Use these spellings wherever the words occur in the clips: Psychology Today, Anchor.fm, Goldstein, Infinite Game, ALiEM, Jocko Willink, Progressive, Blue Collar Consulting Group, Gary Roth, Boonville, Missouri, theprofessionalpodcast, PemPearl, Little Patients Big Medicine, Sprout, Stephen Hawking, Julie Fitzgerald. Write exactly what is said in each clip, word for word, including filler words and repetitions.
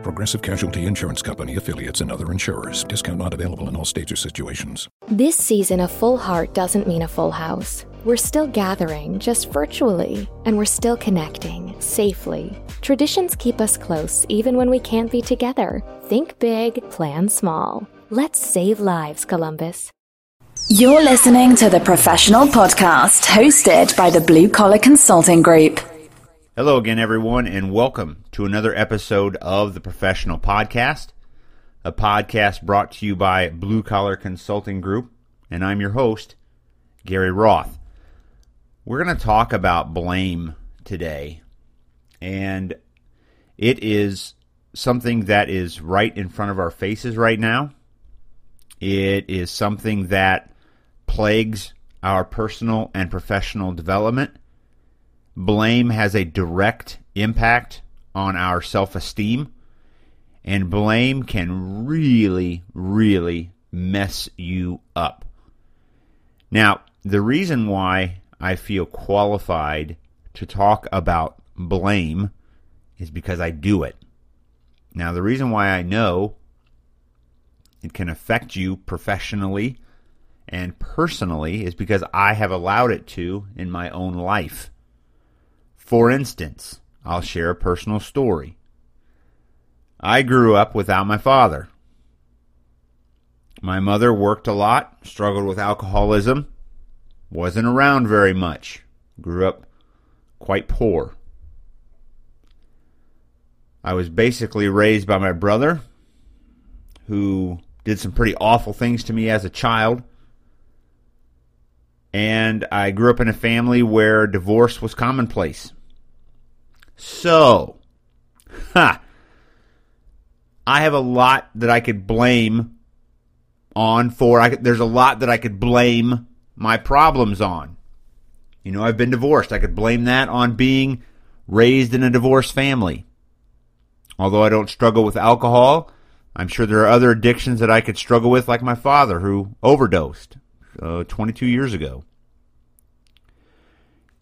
Progressive Casualty Insurance Company, affiliates, and other insurers. Discount not available in all states or situations. This season, a full heart doesn't mean a full house. We're still gathering, just virtually, and we're still connecting, safely. Traditions keep us close, even when we can't be together. Think big, plan small. Let's save lives, Columbus. You're listening to The Professional Podcast, hosted by the Blue Collar Consulting Group. Hello again, everyone, and welcome to another episode of The Professional Podcast, a podcast brought to you by Blue Collar Consulting Group, and I'm your host, Gary Roth. We're going to talk about blame today, and it is something that is right in front of our faces right now. It is something that plagues our personal and professional development. Blame has a direct impact on our self-esteem, and blame can really, really mess you up. Now, the reason why I feel qualified to talk about blame is because I do it. Now, the reason why I know it can affect you professionally and personally is because I have allowed it to in my own life. For instance, I'll share a personal story. I grew up without my father. My mother worked a lot, struggled with alcoholism, wasn't around very much, grew up quite poor. I was basically raised by my brother, who did some pretty awful things to me as a child. And I grew up in a family where divorce was commonplace. So, ha, I have a lot that I could blame on for, I could, there's a lot that I could blame my problems on. You know, I've been divorced. I could blame that on being raised in a divorced family. Although I don't struggle with alcohol, I'm sure there are other addictions that I could struggle with, like my father who overdosed uh, twenty-two years ago.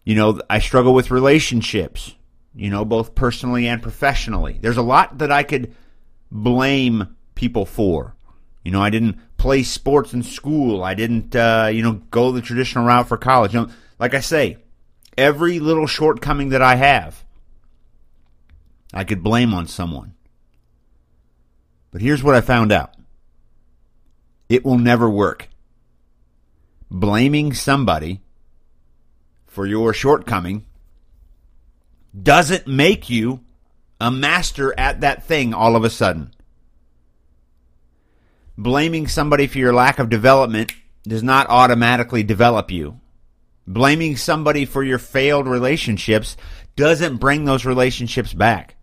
You know, I struggle with relationships, you know, both personally and professionally. There's a lot that I could blame people for. You know, I didn't play sports in school. I didn't, uh, you know, go the traditional route for college. You know, like I say, every little shortcoming that I have, I could blame on someone. But here's what I found out. It will never work. Blaming somebody for your shortcoming doesn't make you a master at that thing all of a sudden. Blaming somebody for your lack of development does not automatically develop you. Blaming somebody for your failed relationships doesn't bring those relationships back.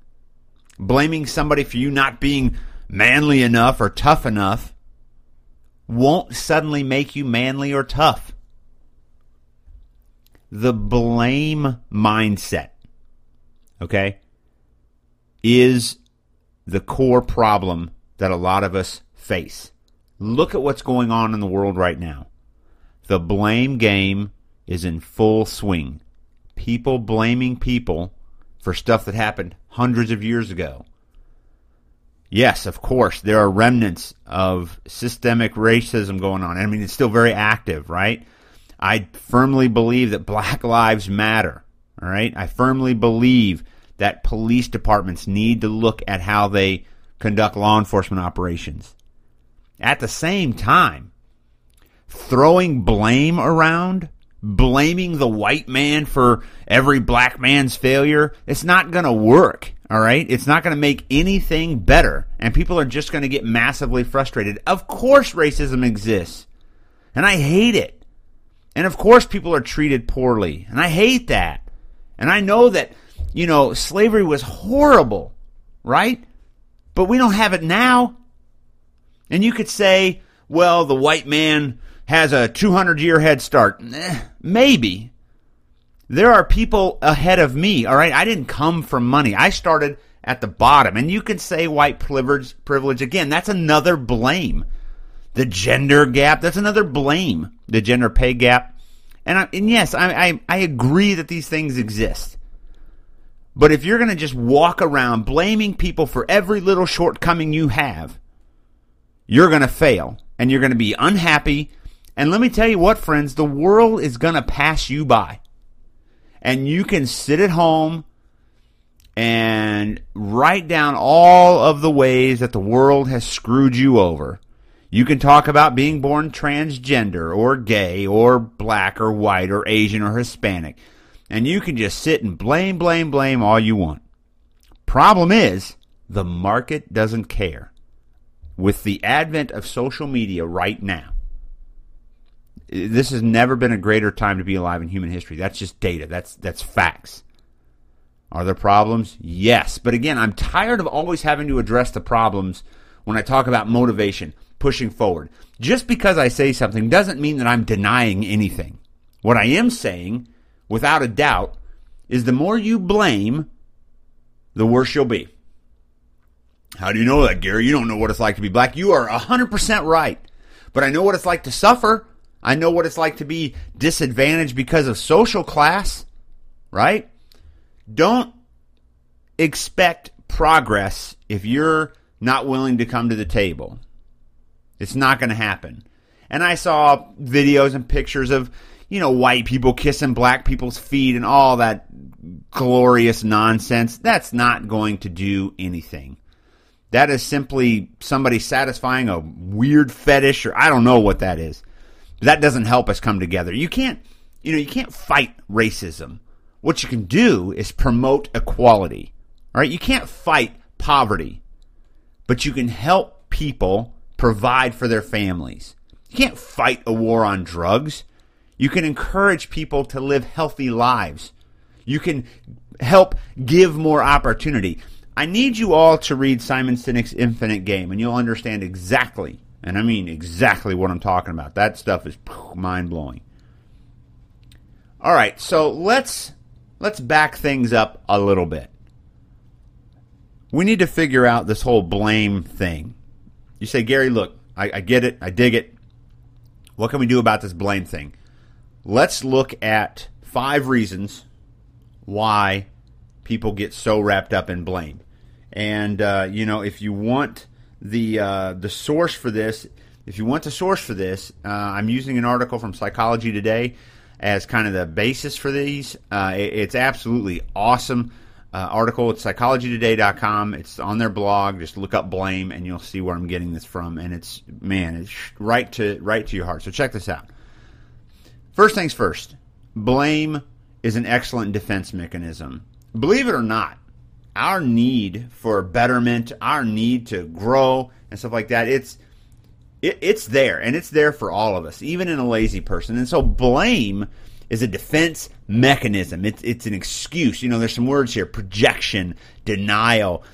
Blaming somebody for you not being manly enough or tough enough won't suddenly make you manly or tough. The blame mindset, okay, is the core problem that a lot of us face. Look at what's going on in the world right now. The blame game is in full swing. People blaming people for stuff that happened hundreds of years ago. Yes, of course, there are remnants of systemic racism going on. I mean, it's still very active, right? I firmly believe that black lives matter, all right? I firmly believe that police departments need to look at how they conduct law enforcement operations. At the same time, throwing blame around, blaming the white man for every black man's failure, it's not going to work. All right, it's not going to make anything better, and people are just going to get massively frustrated. Of course racism exists, and I hate it. And of course people are treated poorly, and I hate that. And I know that, you know, slavery was horrible, right? But we don't have it now. And you could say, well, the white man has a two hundred year head start. Maybe. There are people ahead of me, all right? I didn't come from money. I started at the bottom. And you can say white privilege, privilege again. That's another blame. The gender gap, that's another blame. The gender pay gap. And, I, and yes, I, I, I agree that these things exist. But if you're going to just walk around blaming people for every little shortcoming you have, you're going to fail. And you're going to be unhappy. And let me tell you what, friends, the world is going to pass you by. And you can sit at home and write down all of the ways that the world has screwed you over. You can talk about being born transgender or gay or black or white or Asian or Hispanic. And you can just sit and blame, blame, blame all you want. Problem is, the market doesn't care. With the advent of social media right now, this has never been a greater time to be alive in human history. That's just data. That's that's facts. Are there problems? Yes. But again, I'm tired of always having to address the problems when I talk about motivation, pushing forward. Just because I say something doesn't mean that I'm denying anything. What I am saying, without a doubt, is the more you blame, the worse you'll be. How do you know that, Gary? You don't know what it's like to be black. You are one hundred percent right. But I know what it's like to suffer. I know what it's like to be disadvantaged because of social class, right? Don't expect progress if you're not willing to come to the table. It's not going to happen. And I saw videos and pictures of, you know, white people kissing black people's feet and all that glorious nonsense. That's not going to do anything. That is simply somebody satisfying a weird fetish, or I don't know what that is. That doesn't help us come together. You can't, you know, you can't fight racism. What you can do is promote equality. All right? You can't fight poverty, but you can help people provide for their families. You can't fight a war on drugs. You can encourage people to live healthy lives. You can help give more opportunity. I need you all to read Simon Sinek's Infinite Game, and you'll understand exactly. And I mean exactly what I'm talking about. That stuff is mind-blowing. All right, so let's let's back things up a little bit. We need to figure out this whole blame thing. You say, Gary, look, I, I get it. I dig it. What can we do about this blame thing? Let's look at five reasons why people get so wrapped up in blame. And, uh, you know, if you want... The uh, the source for this, if you want the source for this, uh, I'm using an article from Psychology Today as kind of the basis for these. Uh, it, it's absolutely awesome uh, article. It's psychology today dot com. It's on their blog. Just look up blame, and you'll see where I'm getting this from. And it's, man, it's right to right to your heart. So check this out. First things first, blame is an excellent defense mechanism. Believe it or not, our need for betterment, our need to grow and stuff like that, it's it, it's there, and it's there for all of us, even in a lazy person. And so blame is a defense mechanism. It's it's an excuse. You know, there's some words here, projection, denial,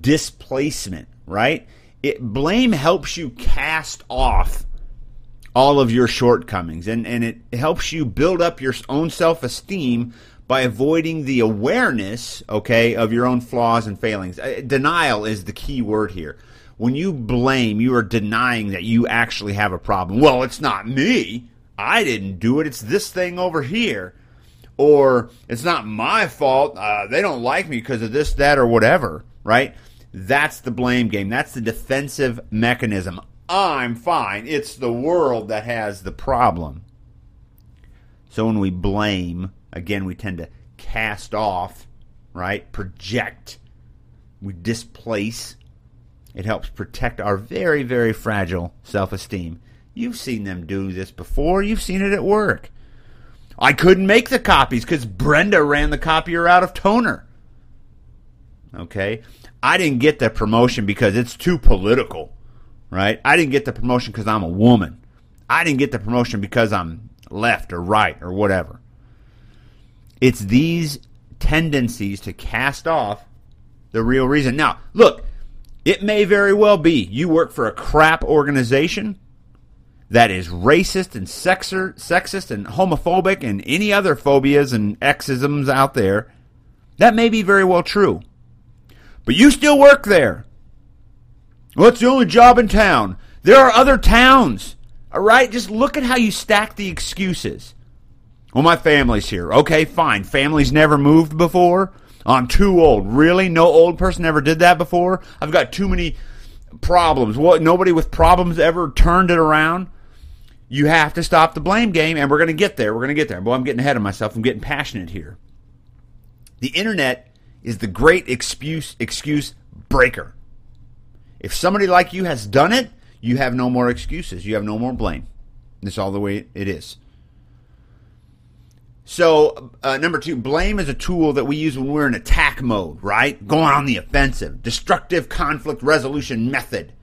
displacement, right? It, blame helps you cast off all of your shortcomings, and, and it helps you build up your own self-esteem by avoiding the awareness, okay, of your own flaws and failings. Denial is the key word here. When you blame, you are denying that you actually have a problem. Well, it's not me. I didn't do it. It's this thing over here. Or it's not my fault. Uh, they don't like me because of this, that, or whatever, right? That's the blame game. That's the defensive mechanism. I'm fine. It's the world that has the problem. So when we blame, again, we tend to cast off, right? Project. We displace. It helps protect our very, very fragile self-esteem. You've seen them do this before. You've seen it at work. I couldn't make the copies because Brenda ran the copier out of toner. Okay? I didn't get the promotion because it's too political, right? I didn't get the promotion because I'm a woman. I didn't get the promotion because I'm left or right or whatever. It's these tendencies to cast off the real reason. Now, look, it may very well be you work for a crap organization that is racist and sexer, sexist and homophobic and any other phobias and exisms out there, that may be very well true. But you still work there. Well, it's the only job in town. There are other towns. All right? Just look at how you stack the excuses. Well, my family's here. Okay, fine. Family's never moved before. I'm too old. Really? No old person ever did that before? I've got too many problems. What? Nobody with problems ever turned it around? You have to stop the blame game, and we're going to get there. We're going to get there. Boy, I'm getting ahead of myself. I'm getting passionate here. The internet is the great excuse excuse breaker. If somebody like you has done it, you have no more excuses. You have no more blame. That's all the way it is. So, uh, number two, blame is a tool that we use when we're in attack mode, right? Going on the offensive. Destructive conflict resolution method.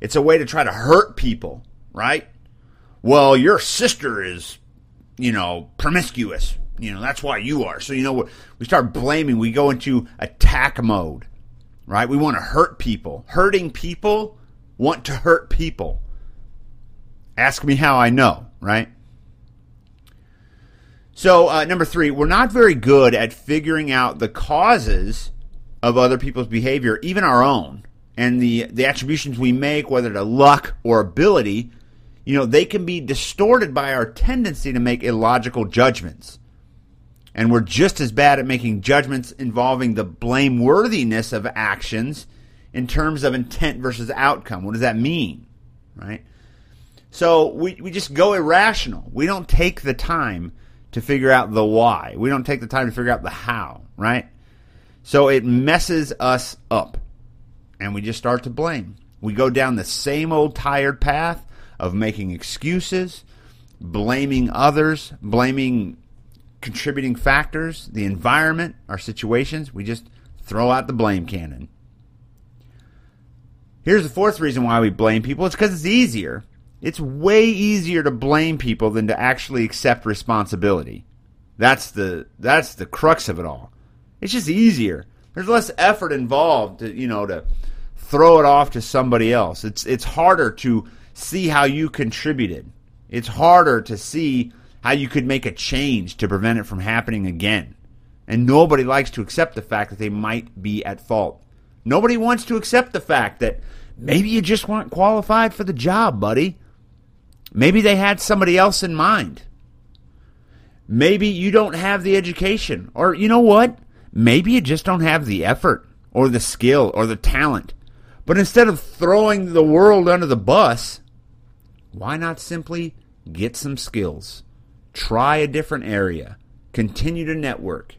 It's a way to try to hurt people, right? Well, your sister is, you know, promiscuous. You know, that's why you are. So, you know, we start blaming. We go into attack mode, right? We want to hurt people. Hurting people want to hurt people. Ask me how I know, right? So, uh, number three, we're not very good at figuring out the causes of other people's behavior, even our own, and the, the attributions we make, whether to luck or ability, you know, they can be distorted by our tendency to make illogical judgments. And we're just as bad at making judgments involving the blameworthiness of actions in terms of intent versus outcome. What does that mean, right? So, we, we just go irrational. We don't take the time to figure out the why. We don't take the time to figure out the how, right? So it messes us up, and we just start to blame. We go down the same old tired path of making excuses, blaming others, blaming contributing factors, the environment, our situations. We just throw out the blame cannon. Here's the fourth reason why we blame people. It's because it's easier. It's way easier to blame people than to actually accept responsibility. That's the that's the crux of it all. It's just easier. There's less effort involved to, you know, to throw it off to somebody else. It's it's harder to see how you contributed. It's harder to see how you could make a change to prevent it from happening again. And nobody likes to accept the fact that they might be at fault. Nobody wants to accept the fact that maybe you just weren't qualified for the job, buddy. Maybe they had somebody else in mind. Maybe you don't have the education. Or you know what? Maybe you just don't have the effort or the skill or the talent. But instead of throwing the world under the bus, why not simply get some skills? Try a different area. Continue to network.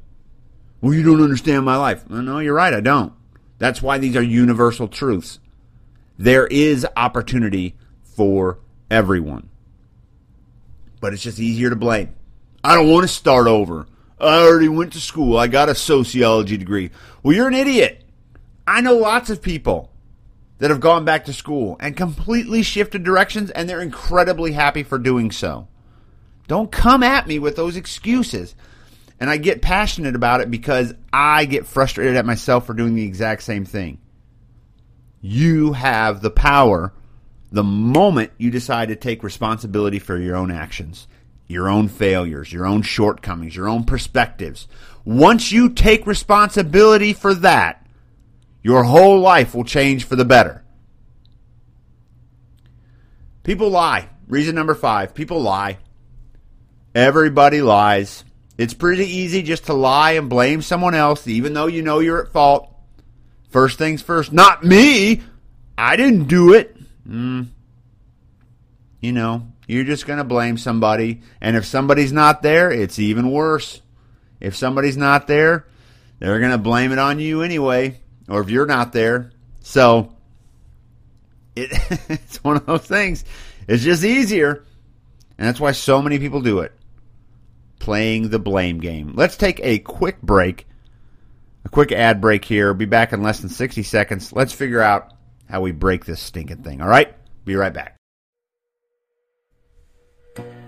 Well, you don't understand my life. Well, no, you're right, I don't. That's why these are universal truths. There is opportunity for everyone. But it's just easier to blame. I don't want to start over. I already went to school. I got a sociology degree. Well, you're an idiot. I know lots of people that have gone back to school and completely shifted directions, and they're incredibly happy for doing so. Don't come at me with those excuses. And I get passionate about it because I get frustrated at myself for doing the exact same thing. You have the power the moment you decide to take responsibility for your own actions, your own failures, your own shortcomings, your own perspectives. Once you take responsibility for that, your whole life will change for the better. People lie. Reason number five, people lie. Everybody lies. It's pretty easy just to lie and blame someone else, even though you know you're at fault. First things first, not me. I didn't do it. Mm. You know, you're just going to blame somebody. And if somebody's not there, it's even worse. If somebody's not there, they're going to blame it on you anyway. Or if you're not there. So, it, it's one of those things. It's just easier. And that's why so many people do it. Playing the blame game. Let's take a quick break. A quick ad break here. Be back in less than sixty seconds. Let's figure out how we break this stinking thing, all right? Be right back.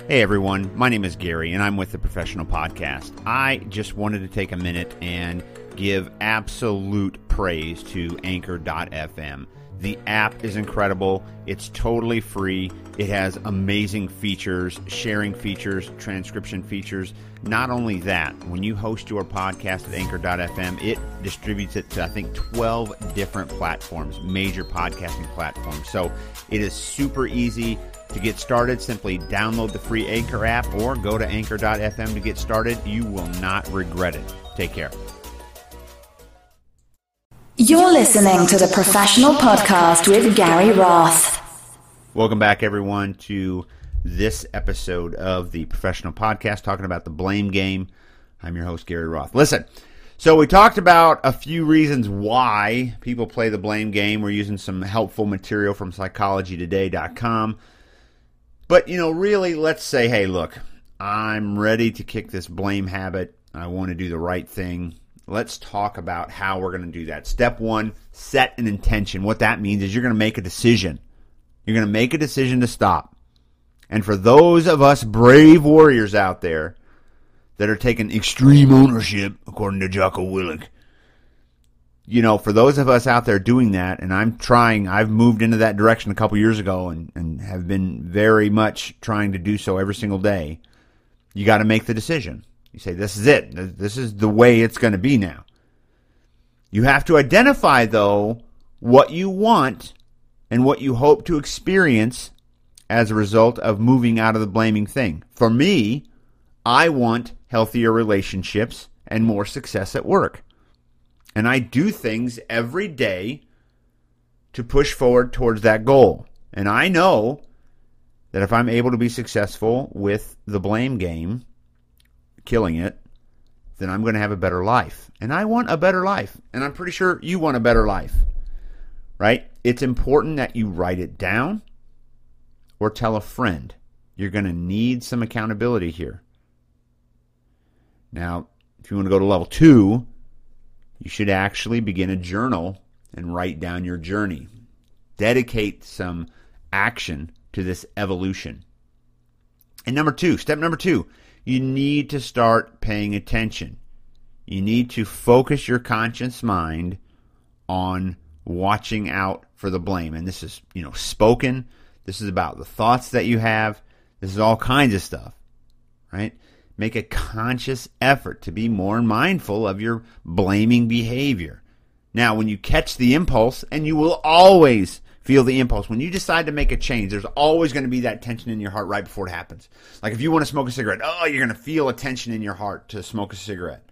Hey, everyone. My name is Gary, and I'm with The Professional Podcast. I just wanted to take a minute and give absolute praise to Anchor dot f m. The app is incredible. It's totally free. It has amazing features, sharing features, transcription features. Not only that, when you host your podcast at anchor dot f m, it distributes it to, I think, twelve different platforms, major podcasting platforms. So it is super easy to get started. Simply download the free Anchor app or go to anchor dot f m to get started. You will not regret it. Take care. You're listening to The Professional Podcast with Gary Roth. Welcome back, everyone, to this episode of The Professional Podcast, talking about the blame game. I'm your host, Gary Roth. Listen, so we talked about a few reasons why people play the blame game. We're using some helpful material from psychology today dot com. But, you know, really, let's say, hey, look, I'm ready to kick this blame habit. I want to do the right thing. Let's talk about how we're going to do that. Step one, set an intention. What that means is you're going to make a decision. You're going to make a decision to stop. And for those of us brave warriors out there that are taking extreme ownership, according to Jocko Willink, you know, for those of us out there doing that, and I'm trying, I've moved into that direction a couple years ago and, and have been very much trying to do so every single day, you got to make the decision. You say, this is it. This is the way it's going to be now. You have to identify, though, what you want and what you hope to experience as a result of moving out of the blaming thing. For me, I want healthier relationships and more success at work. And I do things every day to push forward towards that goal. And I know that if I'm able to be successful with the blame game, killing it, then I'm going to have a better life. And I want a better life. And I'm pretty sure you want a better life, right? It's important that you write it down or tell a friend. You're going to need some accountability here. Now, if you want to go to level two, you should actually begin a journal and write down your journey. Dedicate some action to this evolution. And number two, step number two, you need to start paying attention. You need to focus your conscious mind on watching out for the blame. And this is, you know, spoken. This is about the thoughts that you have. This is all kinds of stuff, right? Make a conscious effort to be more mindful of your blaming behavior. Now, when you catch the impulse, and you will always feel the impulse. When you decide to make a change, there's always going to be that tension in your heart right before it happens. Like if you want to smoke a cigarette, oh, you're going to feel a tension in your heart to smoke a cigarette.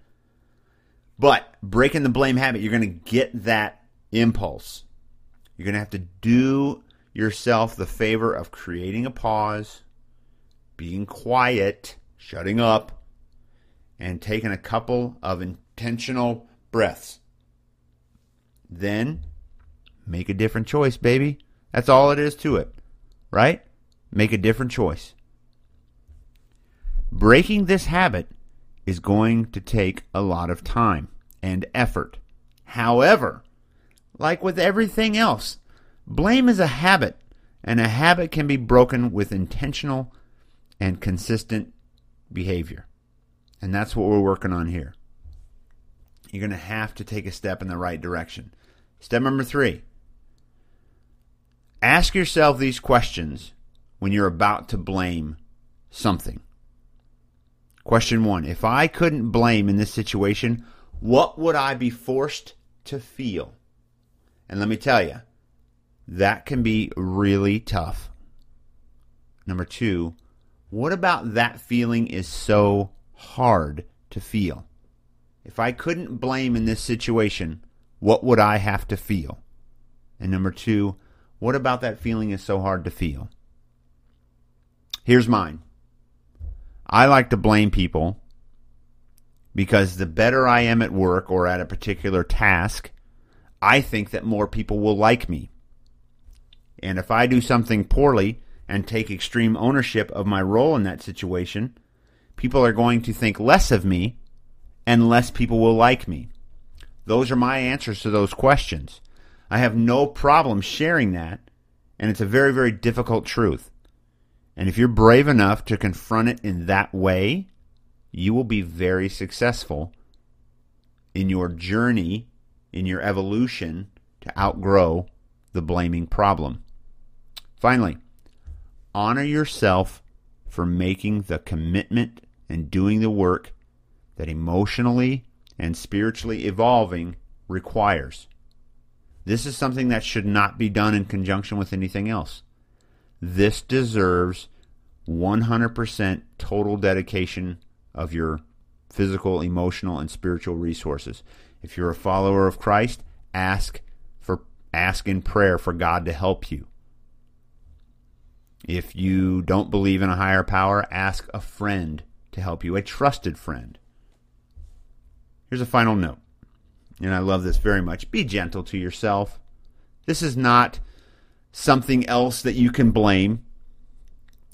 But breaking the blame habit, you're going to get that impulse. You're going to have to do yourself the favor of creating a pause, being quiet, shutting up, and taking a couple of intentional breaths. Then make a different choice, baby. That's all it is to it, right? Make a different choice. Breaking this habit is going to take a lot of time and effort. However, like with everything else, blame is a habit, and a habit can be broken with intentional and consistent behavior. And that's what we're working on here. You're going to have to take a step in the right direction. Step number three. Ask yourself these questions when you're about to blame something. Question one, if I couldn't blame in this situation, what would I be forced to feel? And let me tell you, that can be really tough. Number two, what about that feeling is so hard to feel? If I couldn't blame in this situation, what would I have to feel? And number two, what about that feeling is so hard to feel? Here's mine. I like to blame people because the better I am at work or at a particular task, I think that more people will like me. And if I do something poorly and take extreme ownership of my role in that situation, people are going to think less of me and less people will like me. Those are my answers to those questions. I have no problem sharing that, and it's a very, very difficult truth. And if you're brave enough to confront it in that way, you will be very successful in your journey, in your evolution to outgrow the blaming problem. Finally, honor yourself for making the commitment and doing the work that emotionally and spiritually evolving requires. This is something that should not be done in conjunction with anything else. This deserves one hundred percent total dedication of your physical, emotional, and spiritual resources. If you're a follower of Christ, ask for ask in prayer for God to help you. If you don't believe in a higher power, ask a friend to help you, a trusted friend. Here's a final note, and I love this very much. Be gentle to yourself. This is not something else that you can blame.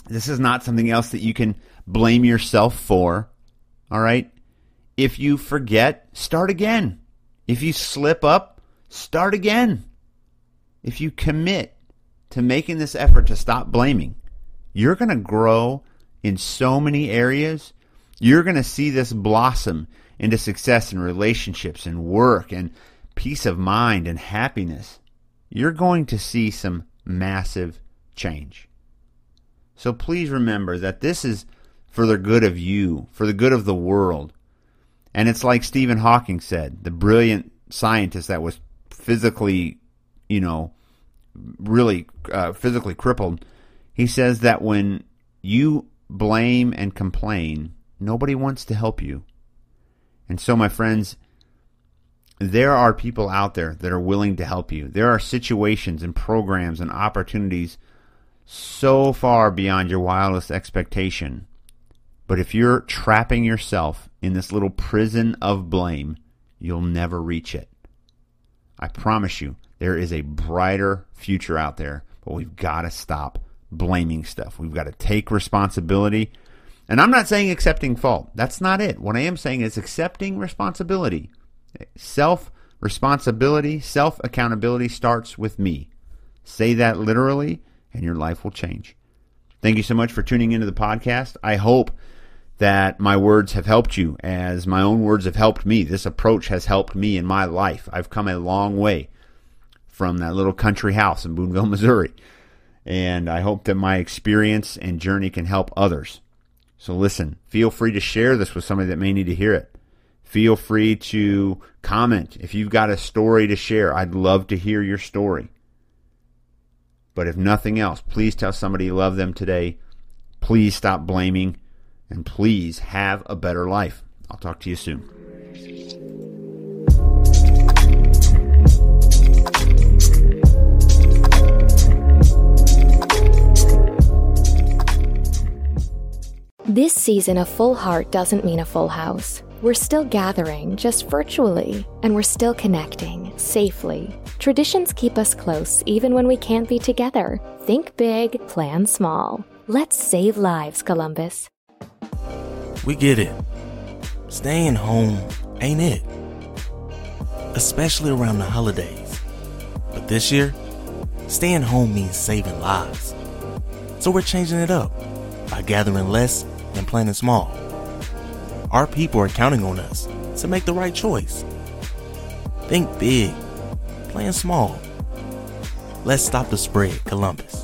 This is not something else that you can blame yourself for. All right? If you forget, start again. If you slip up, start again. If you commit to making this effort to stop blaming, you're going to grow in so many areas. You're going to see this blossom into success in relationships and work and peace of mind and happiness. You're going to see some massive change. So please remember that this is for the good of you, for the good of the world. And it's like Stephen Hawking said, the brilliant scientist that was physically, you know, really uh, physically crippled. He says that when you blame and complain, nobody wants to help you. And so, my friends, there are people out there that are willing to help you. There are situations and programs and opportunities so far beyond your wildest expectation. But if you're trapping yourself in this little prison of blame, you'll never reach it. I promise you, there is a brighter future out there, but we've got to stop blaming stuff. We've got to take responsibility. And I'm not saying accepting fault. That's not it. What I am saying is accepting responsibility. Self-responsibility, self-accountability starts with me. Say that literally, and your life will change. Thank you so much for tuning into the podcast. I hope that my words have helped you as my own words have helped me. This approach has helped me in my life. I've come a long way from that little country house in Boonville, Missouri. And I hope that my experience and journey can help others. So listen, feel free to share this with somebody that may need to hear it. Feel free to comment. If you've got a story to share, I'd love to hear your story. But if nothing else, please tell somebody you love them today. Please stop blaming. And please have a better life. I'll talk to you soon. This season, a full heart doesn't mean a full house. We're still gathering, just virtually, and we're still connecting, safely. Traditions keep us close, even when we can't be together. Think big, plan small. Let's save lives, Columbus. We get it. Staying home ain't it, especially around the holidays. But this year, staying home means saving lives. So we're changing it up by gathering less and planning small. Our people are counting on us to make the right choice. Think big, plan small. Let's stop the spread, Columbus.